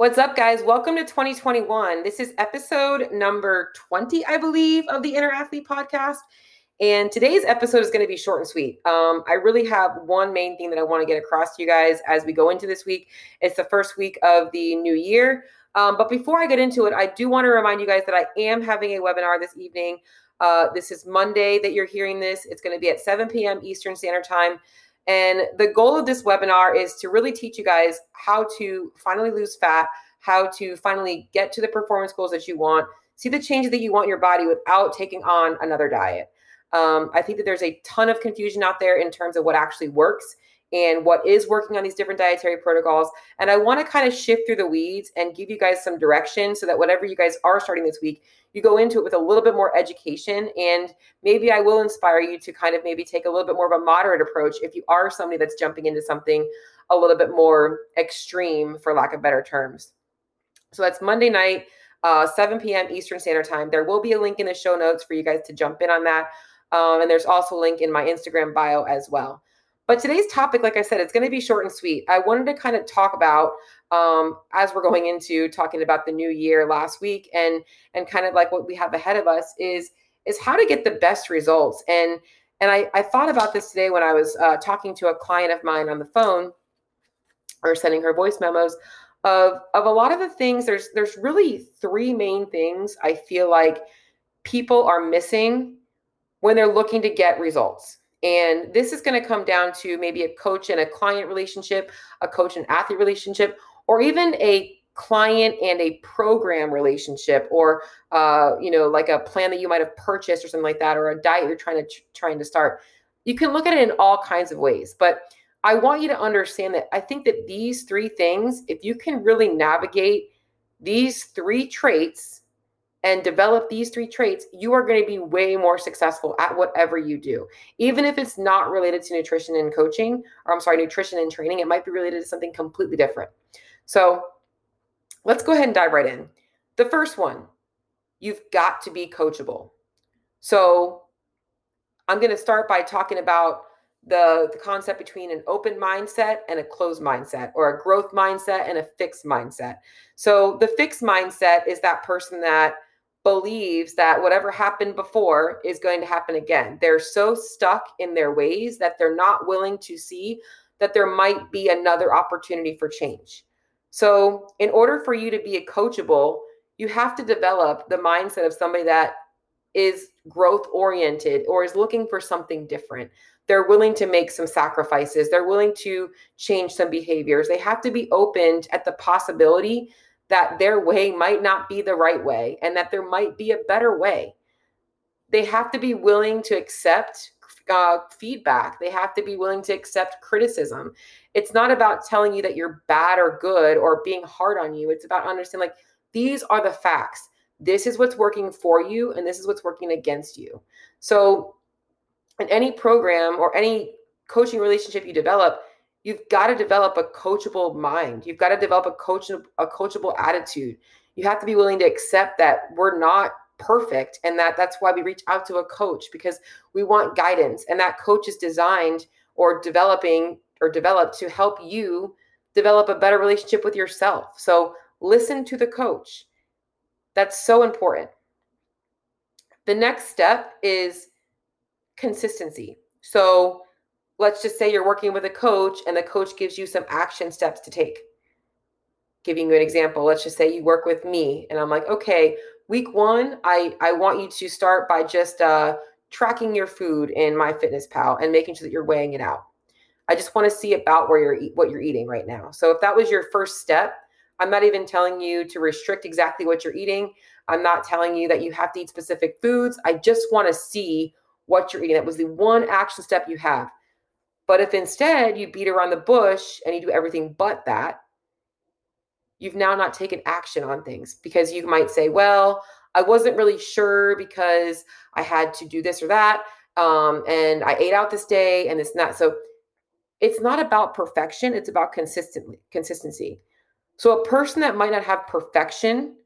What's up, guys? Welcome to 2021. This is episode number 20, I believe, of the Interathlete Podcast. And today's episode is going to be short and sweet. I really have one main thing that I want to get across to you guys as we go into this week. It's the first week of the new year. But before I get into it, I do want to remind you guys that I am having a webinar this evening. This is Monday that you're hearing this. It's going to be at 7 p.m. Eastern Standard Time. And the goal of this webinar is to really teach you guys how to finally lose fat, how to finally get to the performance goals that you want, see the changes that you want in your body without taking on another diet. I think that there's a ton of confusion out there in terms of what actually works and what is working on these different dietary protocols. And I want to kind of shift through the weeds and give you guys some direction so that whatever you guys are starting this week, you go into it with a little bit more education. And maybe I will inspire you to kind of maybe take a little bit more of a moderate approach if you are somebody that's jumping into something a little bit more extreme, for lack of better terms. So that's Monday night, 7 p.m. Eastern Standard Time. There will be a link in the show notes for you guys to jump in on that. And there's also a link in my Instagram bio as well. But today's topic, like I said, it's going to be short and sweet. I wanted to kind of talk about, as we're going into talking about the new year last week and kind of like what we have ahead of us is how to get the best results. And I thought about this today when I was talking to a client of mine on the phone or sending her voice memos of a lot of the things. There's really three main things I feel like people are missing when they're looking to get results. And this is going to come down to maybe a coach and a client relationship, a coach and athlete relationship, or even a client and a program relationship, or like a plan that you might have purchased or something like that, or a diet you're trying to start. You can look at it in all kinds of ways, but I want you to understand that I think that these three things, if you can really navigate these three traits and develop these three traits, you are going to be way more successful at whatever you do. Even if it's not related to nutrition and coaching, or I'm sorry, nutrition and training, it might be related to something completely different. So let's go ahead and dive right in. The first one, you've got to be coachable. So I'm going to start by talking about the concept between an open mindset and a closed mindset, or a growth mindset and a fixed mindset. So the fixed mindset is that person that believes that whatever happened before is going to happen again. They're so stuck in their ways that they're not willing to see that there might be another opportunity for change. So in order for you to be a coachable, you have to develop the mindset of somebody that is growth oriented or is looking for something different. They're willing to make some sacrifices. They're willing to change some behaviors. They have to be opened at the possibility that their way might not be the right way and that there might be a better way. They have to be willing to accept feedback. They have to be willing to accept criticism. It's not about telling you that you're bad or good or being hard on you. It's about understanding, like, these are the facts. This is what's working for you, and this is what's working against you. So in any program or any coaching relationship you develop, you've got to develop a coachable mind. You've got to develop a coachable attitude. You have to be willing to accept that we're not perfect, and that's why we reach out to a coach, because we want guidance. And that coach is designed or developed to help you develop a better relationship with yourself. So listen to the coach. That's so important. The next step is consistency. So let's just say you're working with a coach and the coach gives you some action steps to take. Giving you an example, let's just say you work with me and I'm like, okay, week one, I want you to start by just tracking your food in MyFitnessPal and making sure that you're weighing it out. I just want to see about what you're eating right now. So if that was your first step, I'm not even telling you to restrict exactly what you're eating. I'm not telling you that you have to eat specific foods. I just want to see what you're eating. That was the one action step you have. But if instead you beat around the bush and you do everything but that, you've now not taken action on things, because you might say, well, I wasn't really sure because I had to do this or that. And I ate out this day and this and that. So it's not about perfection. It's about consistency. So a person that might not have perfection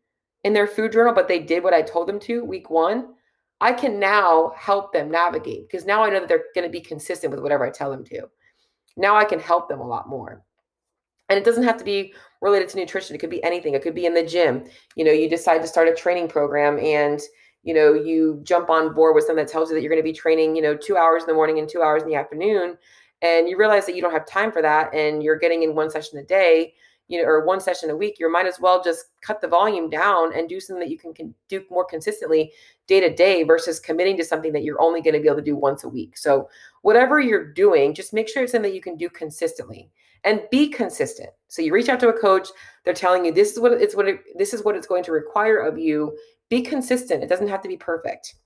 in their food journal, but they did what I told them to week one, I can now help them navigate, because now I know that they're going to be consistent with whatever I tell them to. Now I can help them a lot more. And it doesn't have to be related to nutrition. It could be anything. It could be in the gym. You know, you decide to start a training program and, you know, you jump on board with something that tells you that you're going to be training, you know, 2 hours in the morning and 2 hours in the afternoon. And you realize that you don't have time for that. And you're getting in one session a day, you know, or one session a week. You might as well just cut the volume down and do something that you can do more consistently day to day versus committing to something that you're only going to be able to do once a week. So whatever you're doing, just make sure it's something that you can do consistently. And be consistent. So you reach out to a coach. They're telling you this is what it's going to require of you. Be consistent. It doesn't have to be perfect.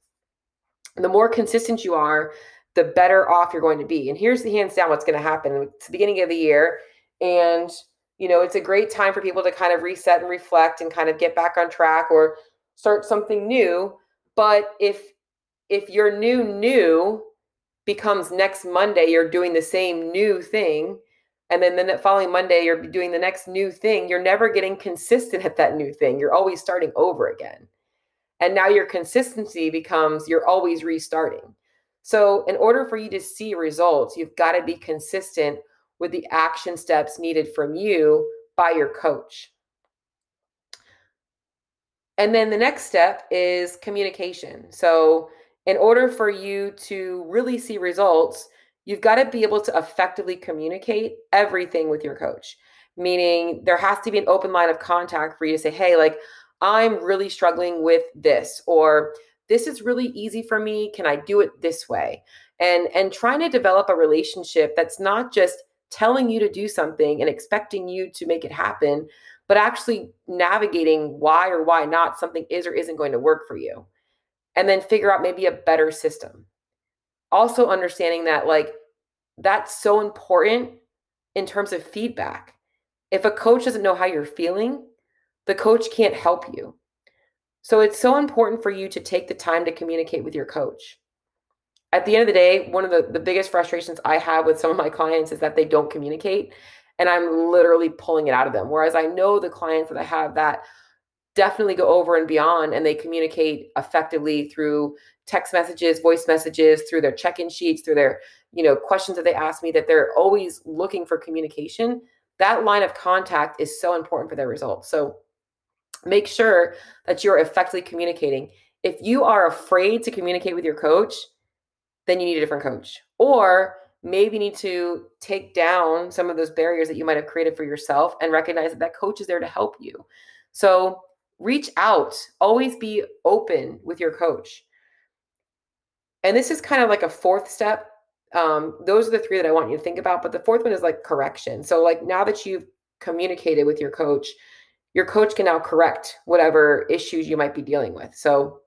And the more consistent you are, the better off you're going to be. And here's the hands down what's going to happen. It's the beginning of the year, and you know it's a great time for people to kind of reset and reflect and kind of get back on track or start something new. But if your new becomes next Monday, you're doing the same new thing. And then the following Monday, you're doing the next new thing. You're never getting consistent at that new thing. You're always starting over again. And now your consistency becomes you're always restarting. So in order for you to see results, you've got to be consistent with the action steps needed from you by your coach. And then the next step is communication. So in order for you to really see results, you've got to be able to effectively communicate everything with your coach, meaning there has to be an open line of contact for you to say, hey, like, I'm really struggling with this, or this is really easy for me. Can I do it this way? And trying to develop a relationship that's not just telling you to do something and expecting you to make it happen, but actually navigating why or why not something is or isn't going to work for you. And then figure out maybe a better system. Also understanding that, like, that's so important in terms of feedback. If a coach doesn't know how you're feeling, the coach can't help you. So it's so important for you to take the time to communicate with your coach. At the end of the day, one of the biggest frustrations I have with some of my clients is that they don't communicate, and I'm literally pulling it out of them. Whereas I know the clients that I have that definitely go over and beyond, and they communicate effectively through text messages, voice messages, through their check-in sheets, through their, you know, questions that they ask me, that they're always looking for communication. That line of contact is so important for their results. So make sure that you're effectively communicating. If you are afraid to communicate with your coach, then you need a different coach, or maybe you need to take down some of those barriers that you might have created for yourself and recognize that that coach is there to help you. So reach out, always be open with your coach. And this is kind of like a fourth step. Those are the three that I want you to think about. But the fourth one is like correction. So like now that you've communicated with your coach can now correct whatever issues you might be dealing with. So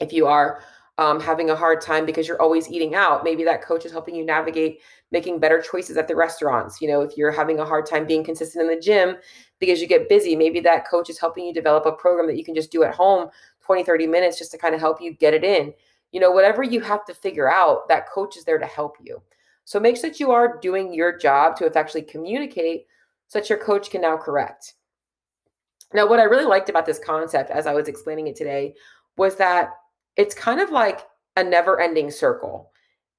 if you are having a hard time because you're always eating out, maybe that coach is helping you navigate making better choices at the restaurants. You know, if you're having a hard time being consistent in the gym because you get busy, maybe that coach is helping you develop a program that you can just do at home 20, 30 minutes just to kind of help you get it in. You know, whatever you have to figure out, that coach is there to help you. So make sure that you are doing your job to actually communicate so that your coach can now correct. Now, what I really liked about this concept as I was explaining it today was that it's kind of like a never-ending circle,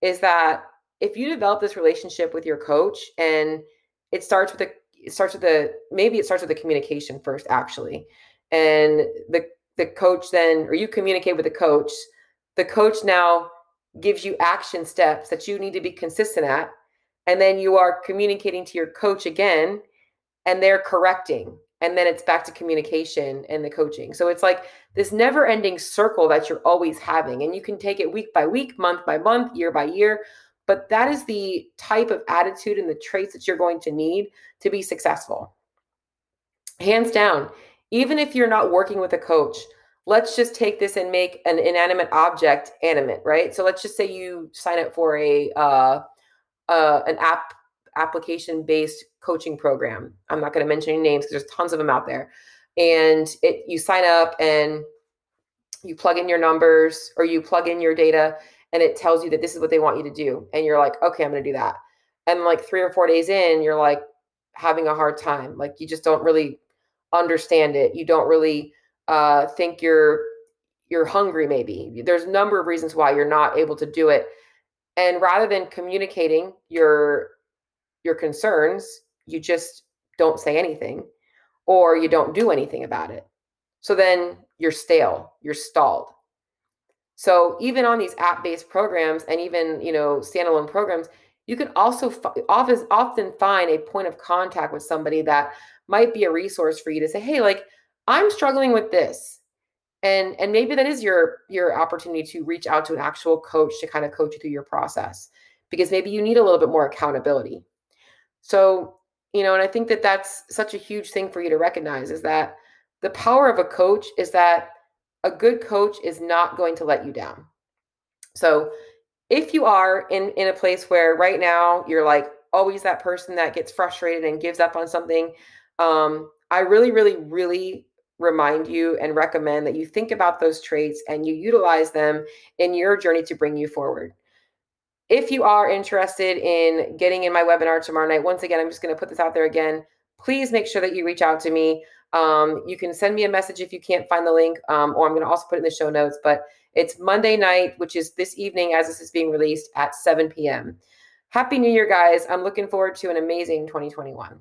is that if you develop this relationship with your coach, and it starts with the communication first, actually. And the coach then, or you communicate with the coach now gives you action steps that you need to be consistent at. And then you are communicating to your coach again, and they're correcting. And then it's back to communication and the coaching. So it's like this never-ending circle that you're always having. And you can take it week by week, month by month, year by year. But that is the type of attitude and the traits that you're going to need to be successful. Hands down, even if you're not working with a coach, let's just take this and make an inanimate object animate, right? So let's just say you sign up for an application-based coaching program. I'm not going to mention any names because there's tons of them out there. And you sign up and you plug in your numbers, or you plug in your data, and it tells you that this is what they want you to do. And you're like, okay, I'm going to do that. And like 3 or 4 days in, you're like having a hard time. Like you just don't really understand it. You don't really think you're hungry. Maybe there's a number of reasons why you're not able to do it. And rather than communicating your concerns, you just don't say anything or you don't do anything about it. So then you're stale, you're stalled. So even on these app-based programs and even, standalone programs, you can also often find a point of contact with somebody that might be a resource for you to say, hey, I'm struggling with this. And maybe that is your opportunity to reach out to an actual coach to kind of coach you through your process, because maybe you need a little bit more accountability. So, and I think that that's such a huge thing for you to recognize, is that the power of a coach is that a good coach is not going to let you down. So if you are in a place where right now you're always that person that gets frustrated and gives up on something, I really, really, really remind you and recommend that you think about those traits and you utilize them in your journey to bring you forward. If you are interested in getting in my webinar tomorrow night, once again, I'm just going to put this out there again, please make sure that you reach out to me. You can send me a message if you can't find the link, or I'm going to also put it in the show notes, but it's Monday night, which is this evening as this is being released at 7 p.m. Happy New Year, guys. I'm looking forward to an amazing 2021.